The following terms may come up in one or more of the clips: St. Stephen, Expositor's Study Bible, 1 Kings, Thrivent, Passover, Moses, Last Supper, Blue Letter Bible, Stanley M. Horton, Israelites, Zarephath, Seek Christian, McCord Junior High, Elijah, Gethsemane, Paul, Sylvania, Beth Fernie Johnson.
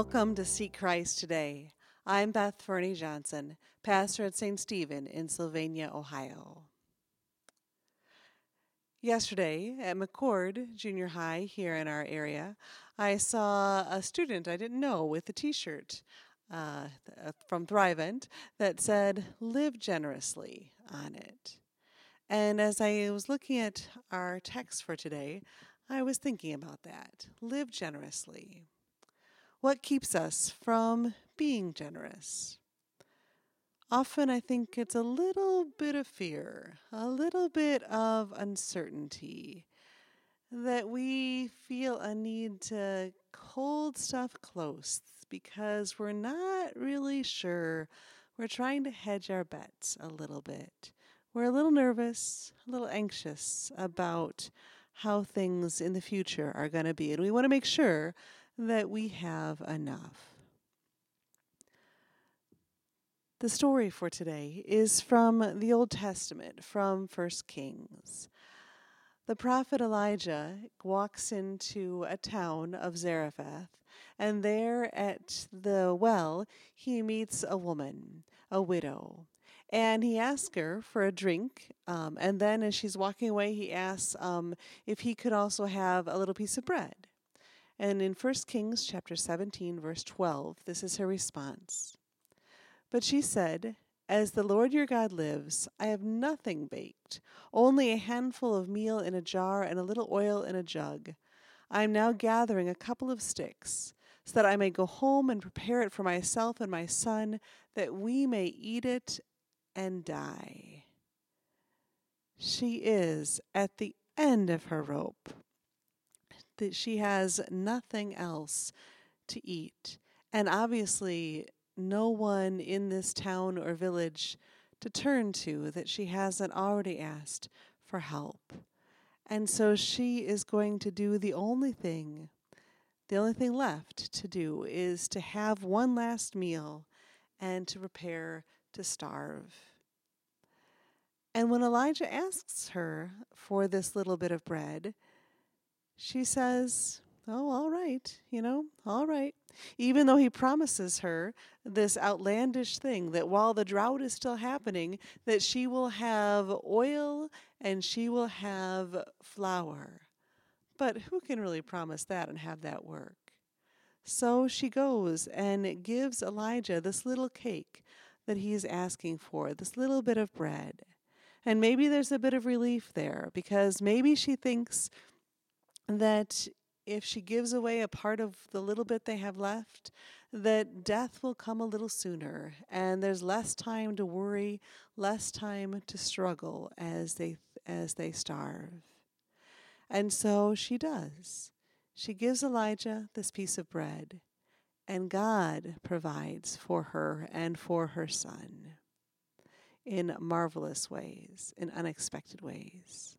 Welcome to Seek Christ Today. I'm Beth Fernie Johnson, pastor at St. Stephen in Sylvania, Ohio. Yesterday at McCord Junior High here in our area, I saw a student I didn't know with a t-shirt from Thrivent that said, "Live generously" on it. And as I was looking at our text for today, I was thinking about that. Live generously. What keeps us from being generous? Often I think it's a little bit of fear, a little bit of uncertainty, that we feel a need to hold stuff close because we're not really sure. We're trying to hedge our bets a little bit. We're a little nervous, a little anxious about how things in the future are going to be, and we want to make sure that we have enough. The story for today is from the Old Testament, from 1 Kings. The prophet Elijah walks into a town of Zarephath, and there at the well, he meets a woman, a widow, and he asks her for a drink, and then as she's walking away, he asks if he could also have a little piece of bread. And in 1 Kings chapter 17, verse 12, this is her response. But she said, "As the Lord your God lives, I have nothing baked, only a handful of meal in a jar and a little oil in a jug. I am now gathering a couple of sticks, so that I may go home and prepare it for myself and my son, that we may eat it and die." She is at the end of her rope. That she has nothing else to eat. And obviously, no one in this town or village to turn to that she hasn't already asked for help. And so she is going to do the only thing left to do is to have one last meal and to prepare to starve. And when Elijah asks her for this little bit of bread, she says, "Oh, all right, all right." Even though he promises her this outlandish thing, that while the drought is still happening, that she will have oil and she will have flour. But who can really promise that and have that work? So she goes and gives Elijah this little cake that he is asking for, this little bit of bread. And maybe there's a bit of relief there, because maybe she thinks that if she gives away a part of the little bit they have left, that death will come a little sooner, and there's less time to worry, less time to struggle as they starve. And so she does. She gives Elijah this piece of bread, and God provides for her and for her son in marvelous ways, in unexpected ways.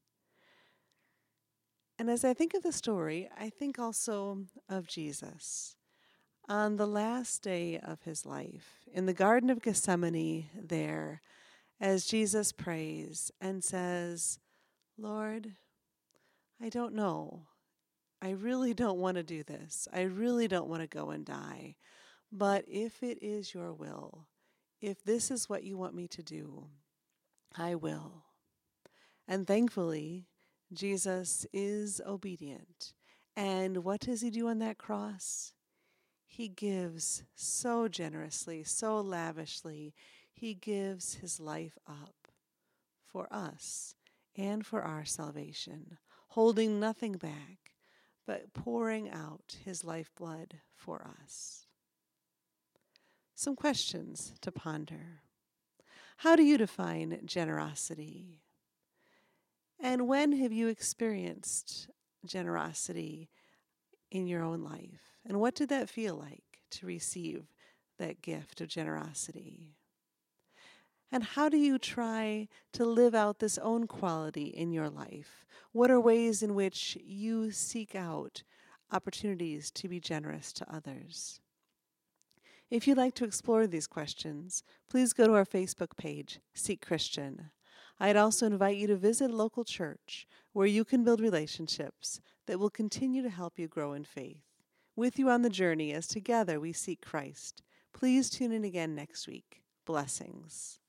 And as I think of the story, I think also of Jesus. On the last day of his life, in the Garden of Gethsemane there, as Jesus prays and says, "Lord, I don't know. I really don't want to do this. I really don't want to go and die. But if it is your will, if this is what you want me to do, I will." And thankfully, Jesus is obedient. And what does he do on that cross? He gives so generously, so lavishly. He gives his life up for us and for our salvation, holding nothing back, but pouring out his lifeblood for us. Some questions to ponder. How do you define generosity? And when have you experienced generosity in your own life? And what did that feel like to receive that gift of generosity? And how do you try to live out this own quality in your life? What are ways in which you seek out opportunities to be generous to others? If you'd like to explore these questions, please go to our Facebook page, Seek Christian. I'd also invite you to visit a local church where you can build relationships that will continue to help you grow in faith. with you on the journey as together we seek Christ. Please tune in again next week. Blessings.